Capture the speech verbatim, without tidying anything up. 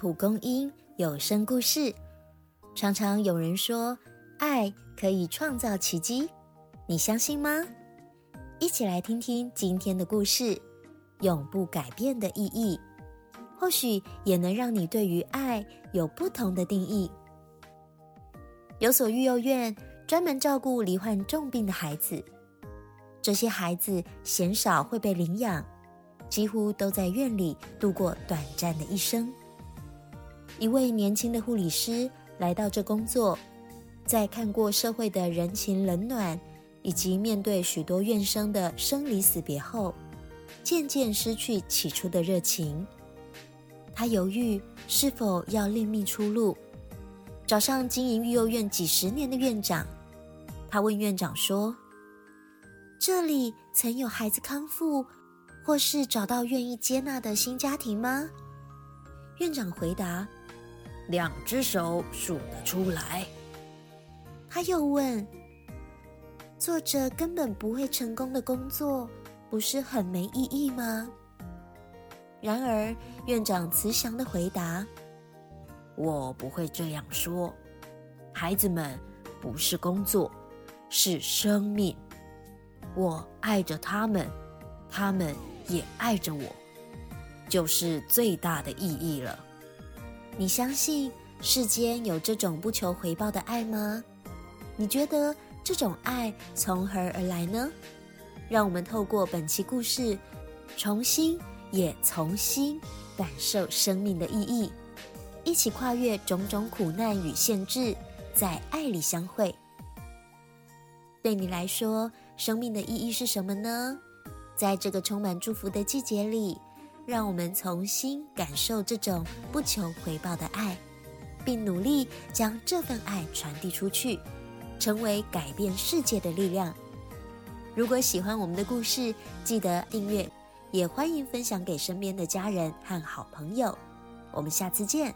蒲公英有声故事。常常有人说，爱可以创造奇迹，你相信吗？一起来听听今天的故事，永不改变的意义，或许也能让你对于爱有不同的定义。有所育幼院专门照顾罹患重病的孩子，这些孩子鲜少会被领养，几乎都在院里度过短暂的一生。一位年轻的护理师来到这工作，在看过社会的人情冷暖，以及面对许多院生的生离死别后，渐渐失去起初的热情。他犹豫是否要另觅出路，找上经营育幼院几十年的院长。他问院长说，这里曾有孩子康复或是找到愿意接纳的新家庭吗？院长回答，两只手数得出来。他又问，做着根本不会成功的工作，不是很没意义吗？然而，院长慈祥地回答，我不会这样说，孩子们不是工作，是生命。我爱着他们，他们也爱着我，就是最大的意义了。你相信世间有这种不求回报的爱吗？你觉得这种爱从何而来呢？让我们透过本期故事，重新也从心感受生命的意义，一起跨越种种苦难与限制，在爱里相会。对你来说，生命的意义是什么呢？在这个充满祝福的季节里，让我们重新感受这种不求回报的爱，并努力将这份爱传递出去，成为改变世界的力量。如果喜欢我们的故事，记得订阅，也欢迎分享给身边的家人和好朋友。我们下次见。